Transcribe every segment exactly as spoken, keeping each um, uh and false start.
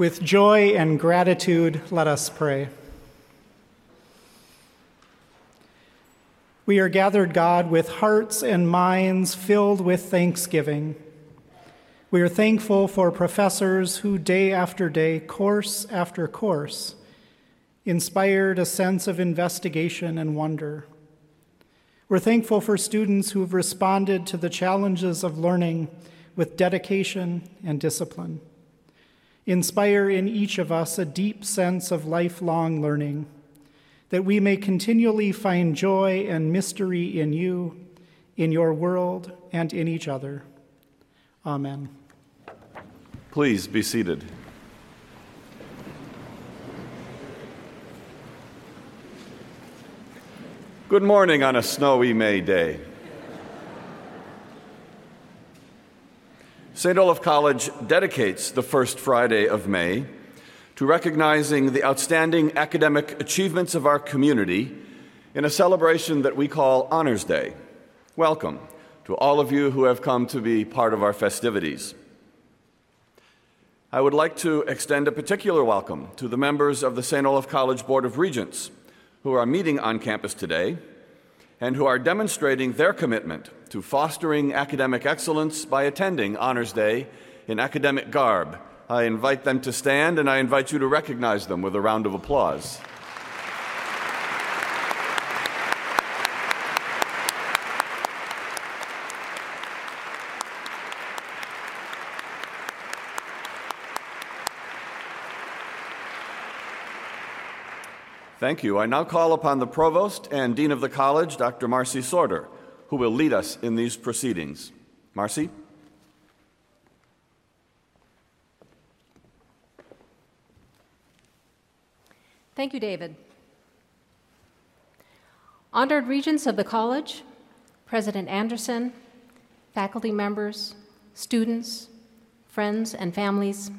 With joy and gratitude, let us pray. We are gathered, God, with hearts and minds filled with thanksgiving. We are thankful for professors who day after day, course after course, inspired a sense of investigation and wonder. We're thankful for students who've responded to the challenges of learning with dedication and discipline. Inspire in each of us a deep sense of lifelong learning, that we may continually find joy and mystery in you, in your world, and in each other. Amen. Please be seated. Good morning on a snowy May day. Saint Olaf College dedicates the first Friday of May to recognizing the outstanding academic achievements of our community in a celebration that we call Honors Day. Welcome to all of you who have come to be part of our festivities. I would like to extend a particular welcome to the members of the Saint Olaf College Board of Regents who are meeting on campus today and who are demonstrating their commitment to fostering academic excellence by attending Honors Day in academic garb. I invite them to stand, and I invite you to recognize them with a round of applause. Thank you. I now call upon the Provost and Dean of the College, Doctor Marcy Sorter, who will lead us in these proceedings. Marcy? Thank you, David. Honored Regents of the College, President Anderson, faculty members, students, friends, and families,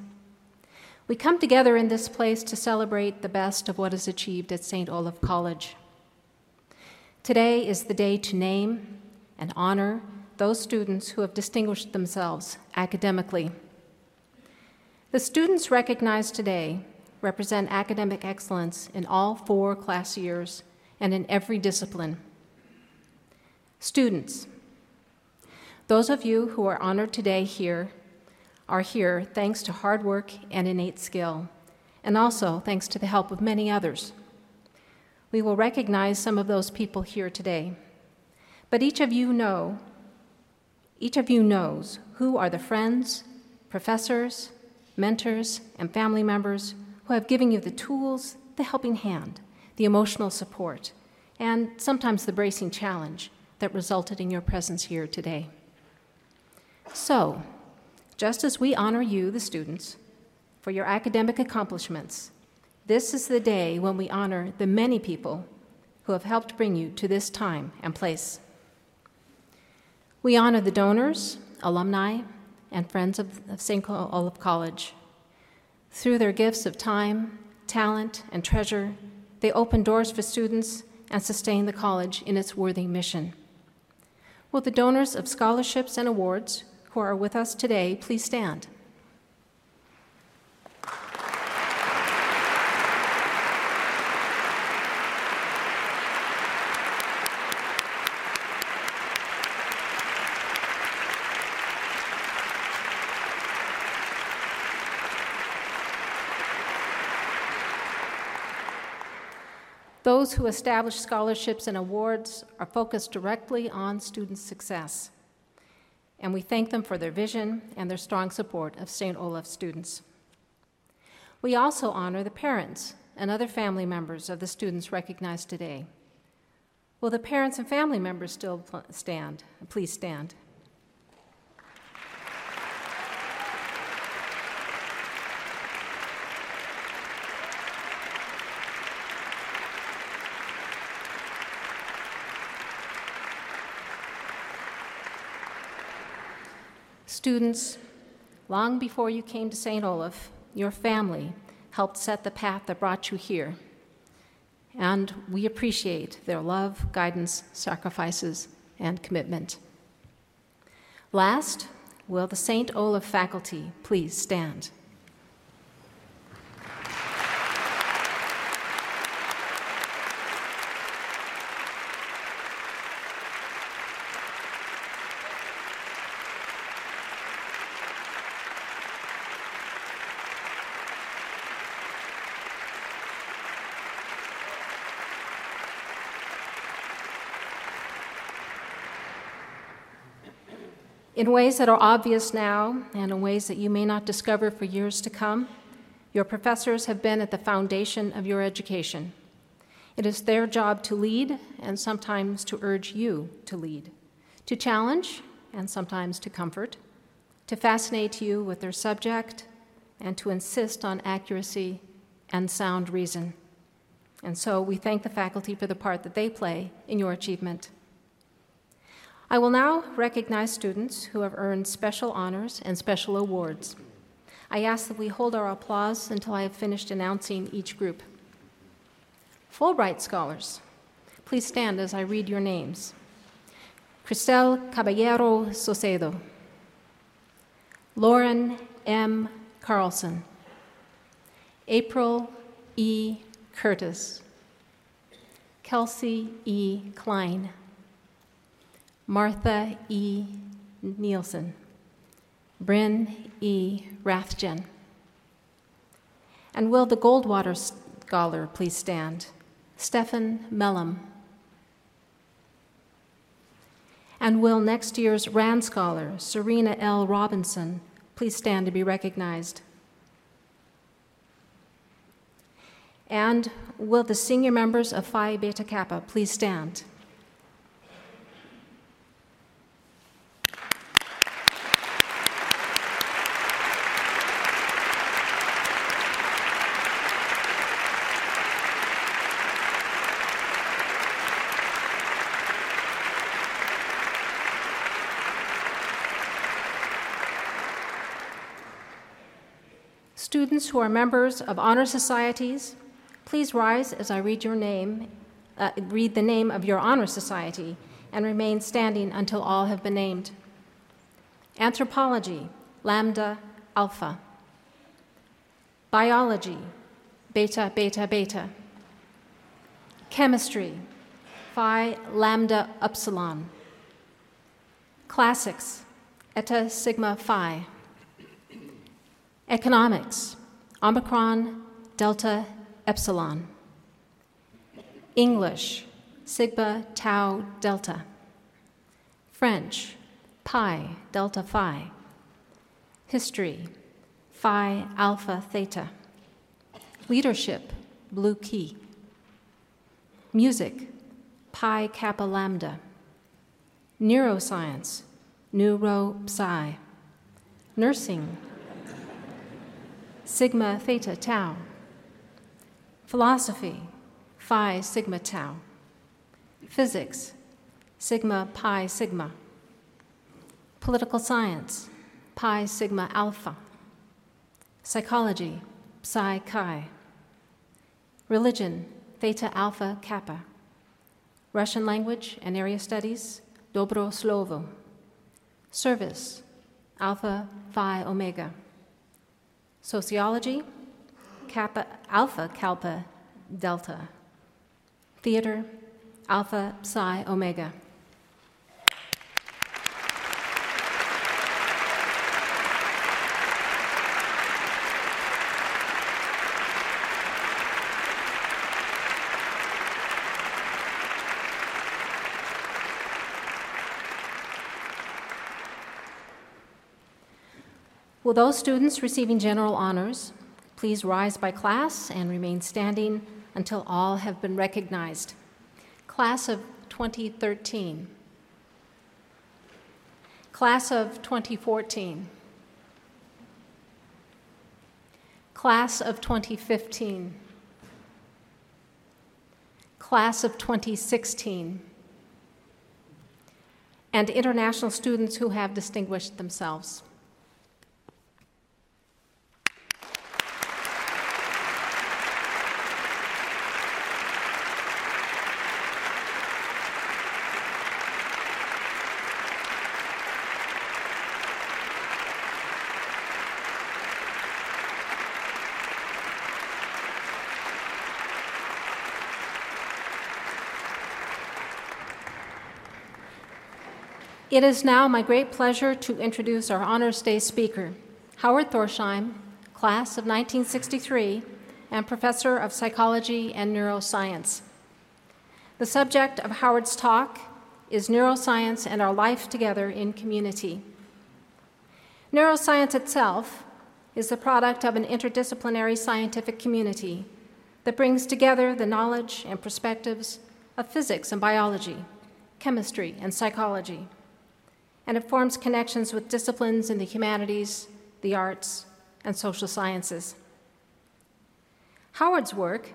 we come together in this place to celebrate the best of what is achieved at Saint Olaf College. Today is the day to name and honor those students who have distinguished themselves academically. The students recognized today represent academic excellence in all four class years and in every discipline. Students, those of you who are honored today here are here thanks to hard work and innate skill, and also thanks to the help of many others. We will recognize some of those people here today, but each of you know, each of you knows who are the friends, professors, mentors, and family members who have given you the tools, the helping hand, the emotional support, and sometimes the bracing challenge that resulted in your presence here today. So, just as we honor you, the students, for your academic accomplishments, this is the day when we honor the many people who have helped bring you to this time and place. We honor the donors, alumni, and friends of, of Saint Olaf College. Through their gifts of time, talent, and treasure, they open doors for students and sustain the college in its worthy mission. Will the donors of scholarships and awards who are with us today please stand? Those who establish scholarships and awards are focused directly on student success, and we thank them for their vision and their strong support of Saint Olaf students. We also honor the parents and other family members of the students recognized today. Will the parents and family members still pl- stand? Please stand. Students, long before you came to Saint Olaf, your family helped set the path that brought you here, and we appreciate their love, guidance, sacrifices, and commitment. Last, will the Saint Olaf faculty please stand? In ways that are obvious now and in ways that you may not discover for years to come, your professors have been at the foundation of your education. It is their job to lead and sometimes to urge you to lead, to challenge and sometimes to comfort, to fascinate you with their subject, and to insist on accuracy and sound reason. And so we thank the faculty for the part that they play in your achievement. I will now recognize students who have earned special honors and special awards. I ask that we hold our applause until I have finished announcing each group. Fulbright scholars, please stand as I read your names. Christelle Caballero Socedo, Lauren M. Carlson, April E. Curtis, Kelsey E. Klein, Martha E. Nielsen, Bryn E. Rathjen. And will the Goldwater Scholar please stand? Stefan Mellum. And will next year's Rand Scholar, Serena L. Robinson, please stand to be recognized? And will the senior members of Phi Beta Kappa please stand? Students who are members of honor societies, please rise as I read your name, uh, read the name of your honor society, and remain standing until all have been named. Anthropology, Lambda Alpha. Biology, Beta Beta Beta. Chemistry, Phi Lambda Epsilon. Classics, Eta Sigma Phi. Economics, Omicron Delta Epsilon. English, Sigma Tau Delta. French, Pi Delta Phi. History, Phi Alpha Theta. Leadership, Blue Key. Music, Pi Kappa Lambda. Neuroscience, Neuro Psi. Nursing, Sigma Theta Tau. Philosophy, Phi Sigma Tau. Physics, Sigma Pi Sigma. Political science, Pi Sigma Alpha. Psychology, Psi Chi. Religion, Theta Alpha Kappa. Russian language and area studies, Dobro Slovo. Service, Alpha Phi Omega. Sociology, Kappa, Alpha Kappa Delta. Theater, Alpha Psi Omega. Will those students receiving general honors please rise by class and remain standing until all have been recognized? Class of twenty thirteen. Class of twenty fourteen. Class of twenty fifteen. Class of twenty sixteen. And international students who have distinguished themselves. It is now my great pleasure to introduce our Honors Day speaker, Howard Thorsheim, class of nineteen sixty-three, and professor of psychology and neuroscience. The subject of Howard's talk is neuroscience and our life together in community. Neuroscience itself is the product of an interdisciplinary scientific community that brings together the knowledge and perspectives of physics and biology, chemistry and psychology, and it forms connections with disciplines in the humanities, the arts, and social sciences. Howard's work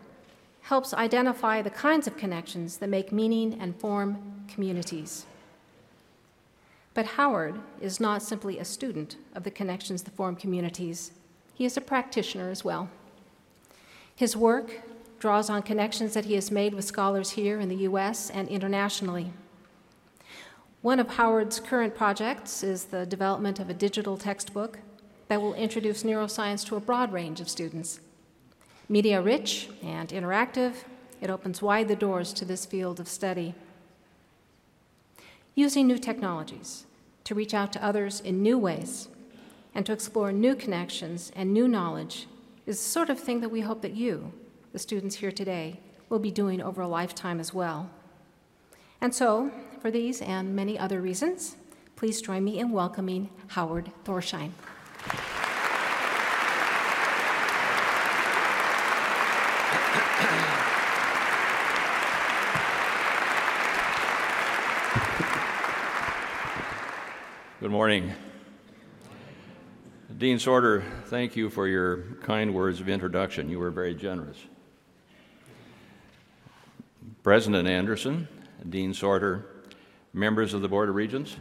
helps identify the kinds of connections that make meaning and form communities. But Howard is not simply a student of the connections that form communities. He is a practitioner as well. His work draws on connections that he has made with scholars here in the U S and internationally. One of Howard's current projects is the development of a digital textbook that will introduce neuroscience to a broad range of students. Media-rich and interactive, it opens wide the doors to this field of study. Using new technologies to reach out to others in new ways and to explore new connections and new knowledge is the sort of thing that we hope that you, the students here today, will be doing over a lifetime as well. And so, for these and many other reasons, please join me in welcoming Howard Thorsheim. Good morning. Dean Sorter, thank you for your kind words of introduction. You were very generous. President Anderson, Dean Sorter, members of the Board of Regents,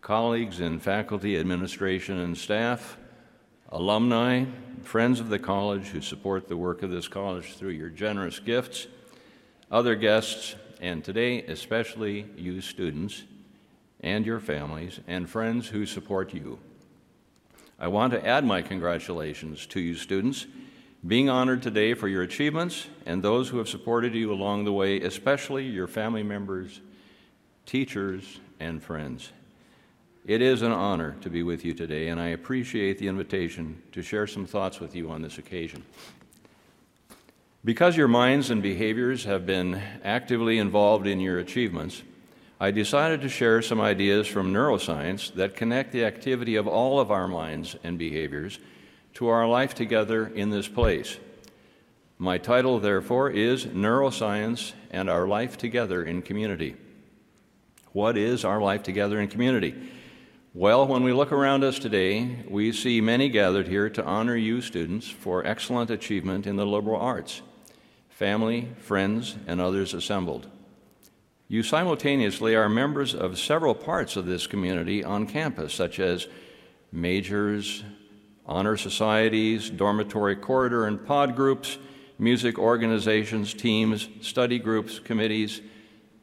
colleagues in faculty, administration, and staff, alumni, friends of the college who support the work of this college through your generous gifts, other guests, and today, especially you students and your families and friends who support you. I want to add my congratulations to you students, being honored today for your achievements and those who have supported you along the way, especially your family members, teachers, and friends. It is an honor to be with you today, and I appreciate the invitation to share some thoughts with you on this occasion. Because your minds and behaviors have been actively involved in your achievements, I decided to share some ideas from neuroscience that connect the activity of all of our minds and behaviors to our life together in this place. My title, therefore, is Neuroscience and Our Life Together in Community. What is our life together in community? Well, when we look around us today, we see many gathered here to honor you students for excellent achievement in the liberal arts, family, friends, and others assembled. You simultaneously are members of several parts of this community on campus, such as majors, honor societies, dormitory corridor and pod groups, music organizations, teams, study groups, committees,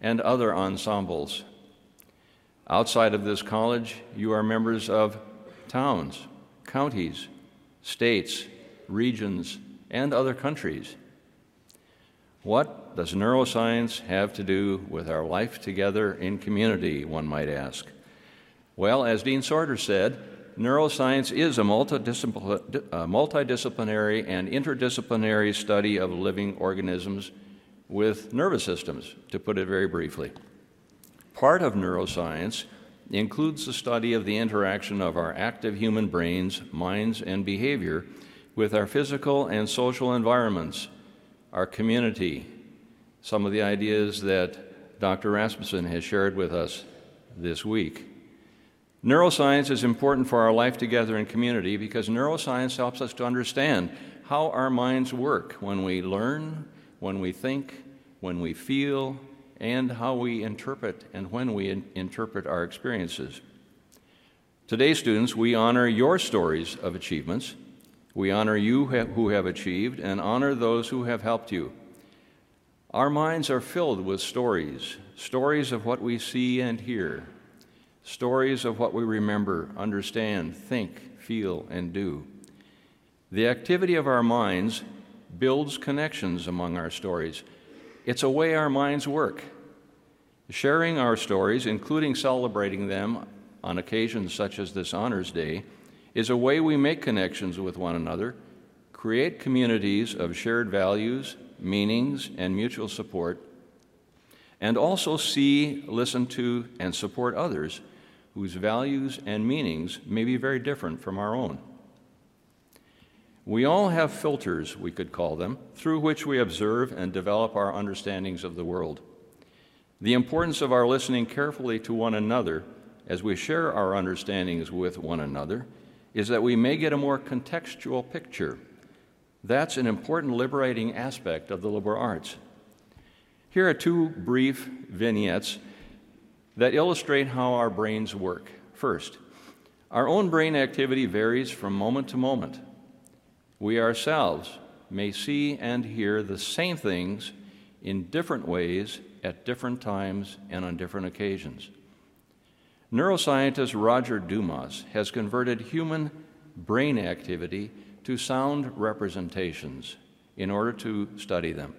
and other ensembles. Outside of this college, you are members of towns, counties, states, regions, and other countries. What does neuroscience have to do with our life together in community, one might ask? Well, as Dean Sorter said, neuroscience is a multidisciplinary and interdisciplinary study of living organisms with nervous systems, to put it very briefly. Part of neuroscience includes the study of the interaction of our active human brains, minds, and behavior with our physical and social environments, our community, some of the ideas that Doctor Rasmussen has shared with us this week. Neuroscience is important for our life together in community because neuroscience helps us to understand how our minds work when we learn, when we think, when we feel, and how we interpret and when we in- interpret our experiences. Today, students, we honor your stories of achievements. We honor you ha- who have achieved and honor those who have helped you. Our minds are filled with stories, stories of what we see and hear, stories of what we remember, understand, think, feel, and do. The activity of our minds builds connections among our stories. It's a way our minds work. Sharing our stories, including celebrating them on occasions such as this Honors Day, is a way we make connections with one another, create communities of shared values, meanings, and mutual support, and also see, listen to, and support others whose values and meanings may be very different from our own. We all have filters, we could call them, through which we observe and develop our understandings of the world. The importance of our listening carefully to one another as we share our understandings with one another is that we may get a more contextual picture. That's an important liberating aspect of the liberal arts. Here are two brief vignettes that illustrate how our brains work. First, our own brain activity varies from moment to moment. We ourselves may see and hear the same things in different ways at different times and on different occasions. Neuroscientist Roger Dumas has converted human brain activity to sound representations in order to study them.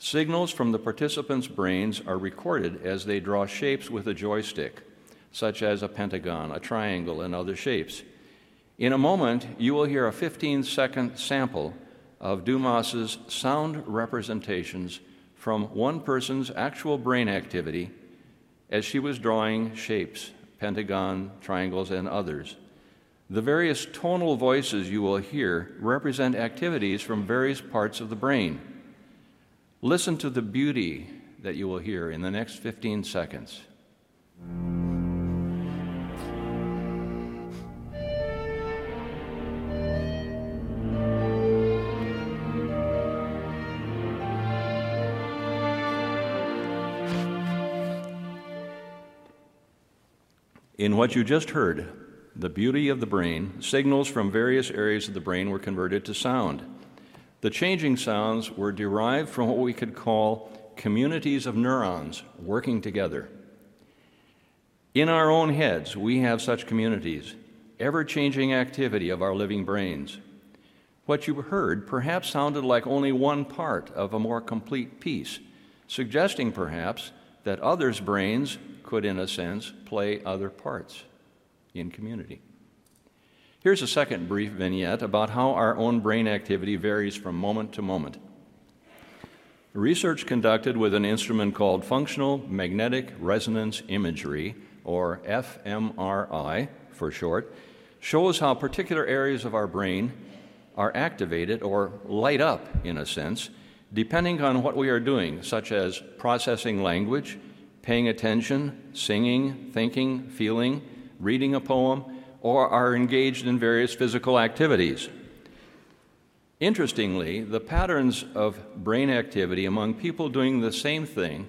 Signals from the participants' brains are recorded as they draw shapes with a joystick, such as a pentagon, a triangle, and other shapes. In a moment, you will hear a fifteen second sample of Dumas's sound representations from one person's actual brain activity as she was drawing shapes, pentagon, triangles, and others. The various tonal voices you will hear represent activities from various parts of the brain. Listen to the beauty that you will hear in the next fifteen seconds. In what you just heard, the beauty of the brain, signals from various areas of the brain were converted to sound. The changing sounds were derived from what we could call communities of neurons working together. In our own heads, we have such communities, ever-changing activity of our living brains. What you heard perhaps sounded like only one part of a more complete piece, suggesting perhaps that others' brains could, in a sense, play other parts in community. Here's a second brief vignette about how our own brain activity varies from moment to moment. Research conducted with an instrument called Functional Magnetic Resonance Imagery, or f M R I for short, shows how particular areas of our brain are activated or light up, in a sense, depending on what we are doing, such as processing language, paying attention, singing, thinking, feeling, reading a poem, or are engaged in various physical activities. Interestingly, the patterns of brain activity among people doing the same thing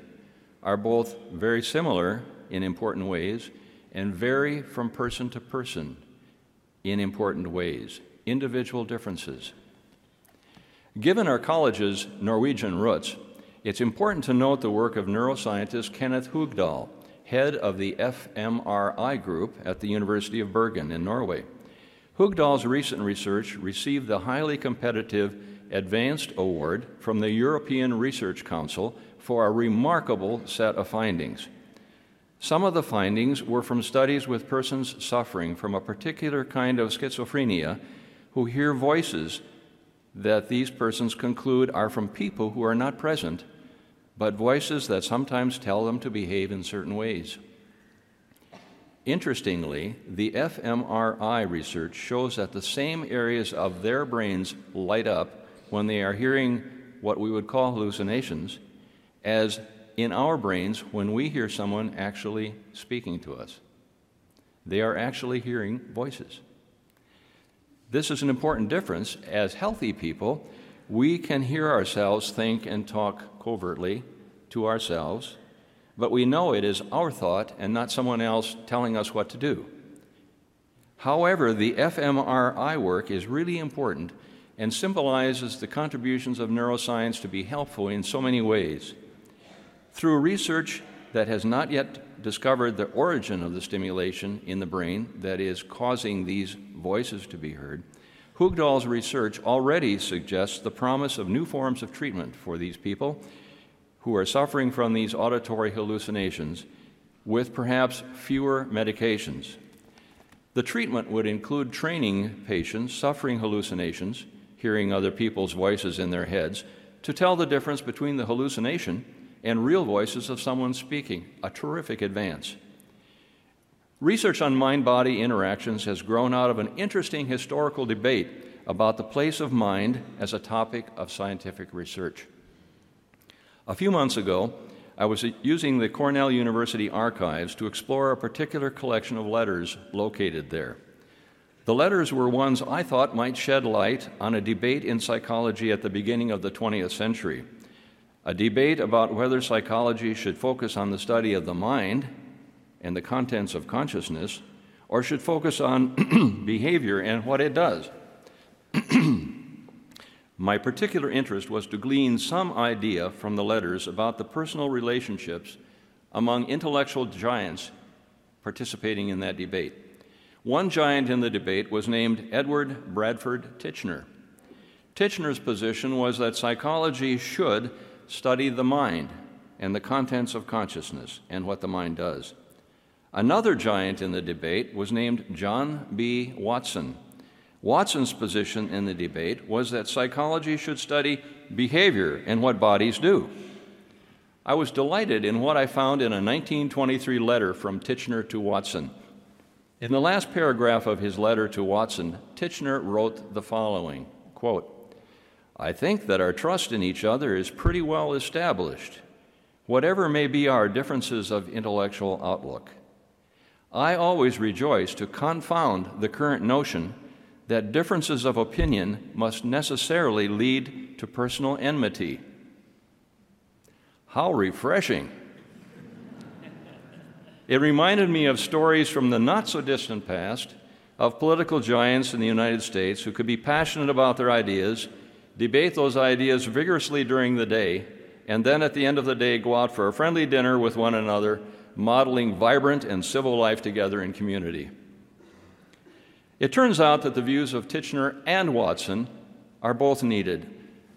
are both very similar in important ways and vary from person to person in important ways, individual differences. Given our college's Norwegian roots, it's important to note the work of neuroscientist Kenneth Hugdal, head of the f M R I group at the University of Bergen in Norway. Hugdal's recent research received the highly competitive Advanced Award from the European Research Council for a remarkable set of findings. Some of the findings were from studies with persons suffering from a particular kind of schizophrenia who hear voices that these persons conclude are from people who are not present, but voices that sometimes tell them to behave in certain ways. Interestingly, the f M R I research shows that the same areas of their brains light up when they are hearing what we would call hallucinations, as in our brains when we hear someone actually speaking to us. They are actually hearing voices. This is an important difference. As healthy people, we can hear ourselves think and talk covertly to ourselves, but we know it is our thought and not someone else telling us what to do. However, the f M R I work is really important and symbolizes the contributions of neuroscience to be helpful in so many ways. Through research that has not yet discovered the origin of the stimulation in the brain that is causing these voices to be heard, Hugdal's research already suggests the promise of new forms of treatment for these people who are suffering from these auditory hallucinations with perhaps fewer medications. The treatment would include training patients suffering hallucinations, hearing other people's voices in their heads, to tell the difference between the hallucination and real voices of someone speaking, a terrific advance. Research on mind-body interactions has grown out of an interesting historical debate about the place of mind as a topic of scientific research. A few months ago, I was using the Cornell University archives to explore a particular collection of letters located there. The letters were ones I thought might shed light on a debate in psychology at the beginning of the twentieth century, a debate about whether psychology should focus on the study of the mind and the contents of consciousness, or should focus on behavior and what it does. My particular interest was to glean some idea from the letters about the personal relationships among intellectual giants participating in that debate. One giant in the debate was named Edward Bradford Titchener. Titchener's position was that psychology should study the mind and the contents of consciousness and what the mind does. Another giant in the debate was named John B. Watson. Watson's position in the debate was that psychology should study behavior and what bodies do. I was delighted in what I found in a nineteen twenty-three letter from Titchener to Watson. In the last paragraph of his letter to Watson, Titchener wrote the following, quote, "I think that our trust in each other is pretty well established, whatever may be our differences of intellectual outlook. I always rejoice to confound the current notion that differences of opinion must necessarily lead to personal enmity." How refreshing! It reminded me of stories from the not-so-distant past of political giants in the United States who could be passionate about their ideas, debate those ideas vigorously during the day, and then at the end of the day go out for a friendly dinner with one another, modeling vibrant and civil life together in community. It turns out that the views of Titchener and Watson are both needed.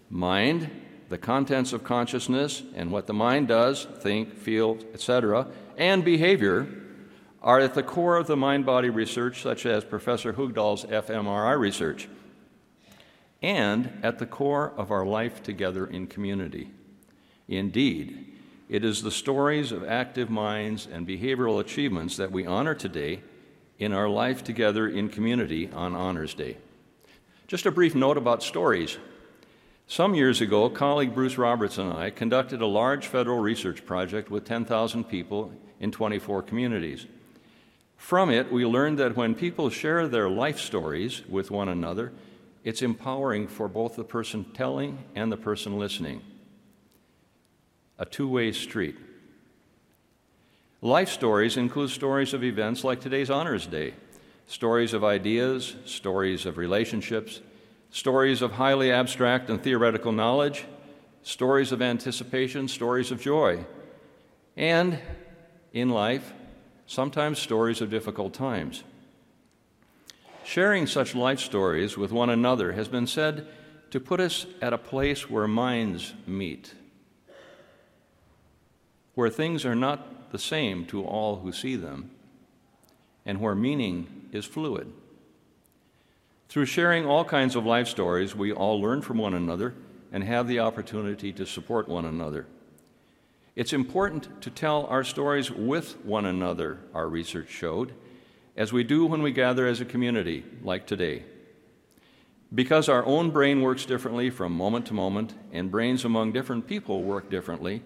Mind, the contents of consciousness, and what the mind does, think, feel, et cetera, and behavior are at the core of the mind-body research, such as Professor Hugdahl's fMRI research, and at the core of our life together in community. Indeed, it is the stories of active minds and behavioral achievements that we honor today in our life together in community on Honors Day. Just a brief note about stories. Some years ago, colleague Bruce Roberts and I conducted a large federal research project with ten thousand people in twenty-four communities. From it, we learned that when people share their life stories with one another, it's empowering for both the person telling and the person listening. A two-way street. Life stories include stories of events like today's Honors Day, stories of ideas, stories of relationships, stories of highly abstract and theoretical knowledge, stories of anticipation, stories of joy, and, in life, sometimes stories of difficult times. Sharing such life stories with one another has been said to put us at a place where minds meet, where things are not the same to all who see them, and where meaning is fluid. Through sharing all kinds of life stories, we all learn from one another and have the opportunity to support one another. It's important to tell our stories with one another, our research showed, as we do when we gather as a community, like today. Because our own brain works differently from moment to moment, and brains among different people work differently,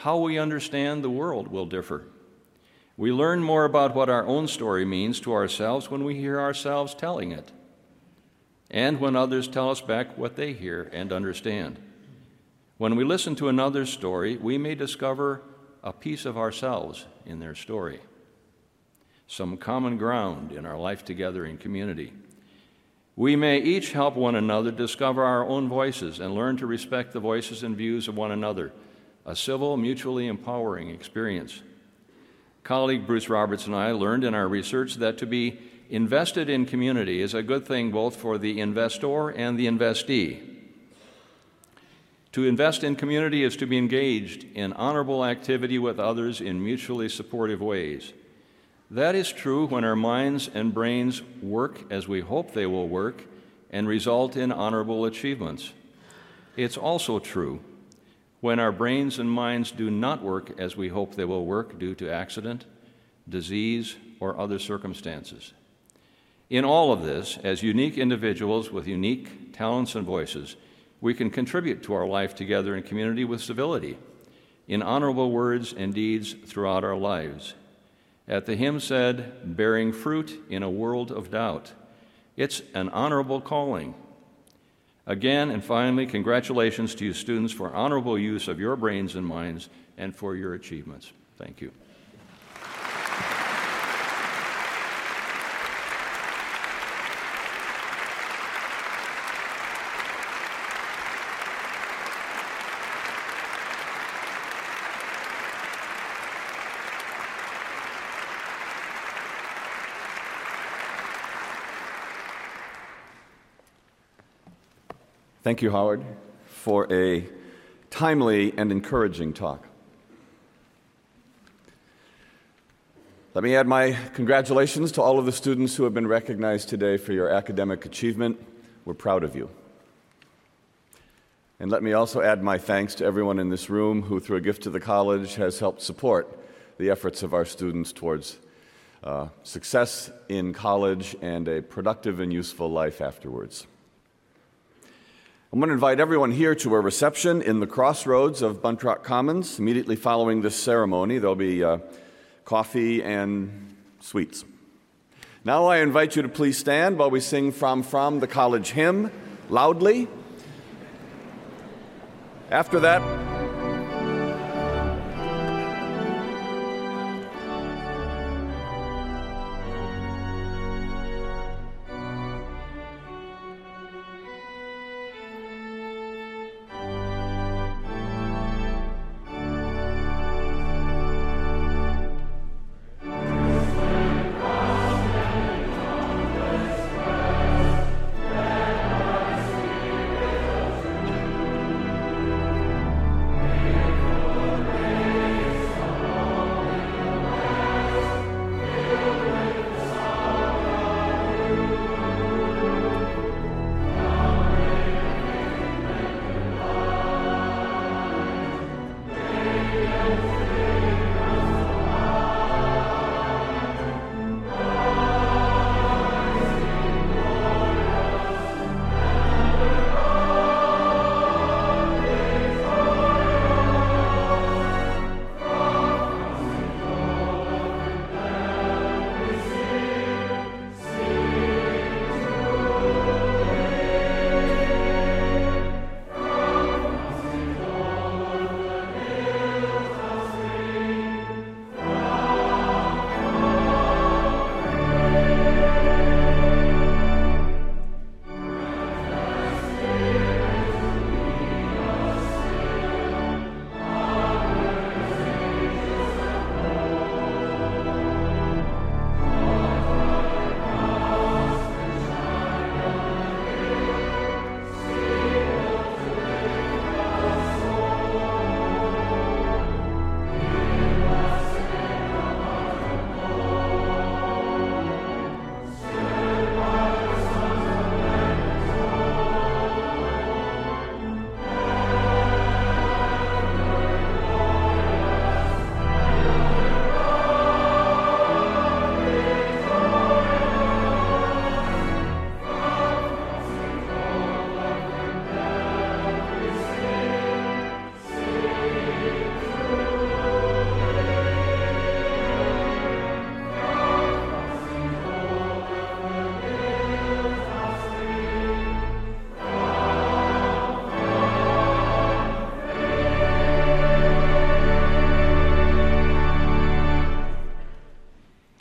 how we understand the world will differ. We learn more about what our own story means to ourselves when we hear ourselves telling it, and when others tell us back what they hear and understand. When we listen to another's story, we may discover a piece of ourselves in their story, some common ground in our life together in community. We may each help one another discover our own voices and learn to respect the voices and views of one another, a civil, mutually empowering experience. Colleague Bruce Roberts and I learned in our research that to be invested in community is a good thing both for the investor and the investee. To invest in community is to be engaged in honorable activity with others in mutually supportive ways. That is true when our minds and brains work as we hope they will work and result in honorable achievements. It's also true when our brains and minds do not work as we hope they will work due to accident, disease, or other circumstances. In all of this, as unique individuals with unique talents and voices, we can contribute to our life together in community with civility, in honorable words and deeds throughout our lives. As the hymn said, bearing fruit in a world of doubt. It's an honorable calling. Again and finally, congratulations to you students for honorable use of your brains and minds and for your achievements. Thank you. Thank you, Howard, for a timely and encouraging talk. Let me add my congratulations to all of the students who have been recognized today for your academic achievement. We're proud of you. And let me also add my thanks to everyone in this room who, through a gift to the college, has helped support the efforts of our students towards uh, success in college and a productive and useful life afterwards. I'm going to invite everyone here to a reception in the Crossroads of Buntrock Commons. Immediately following this ceremony, there'll be uh, coffee and sweets. Now I invite you to please stand while we sing From From the College Hymn loudly. After that,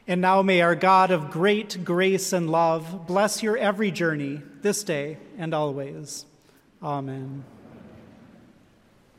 And now may our God of great grace and love bless your every journey this day and always. Amen.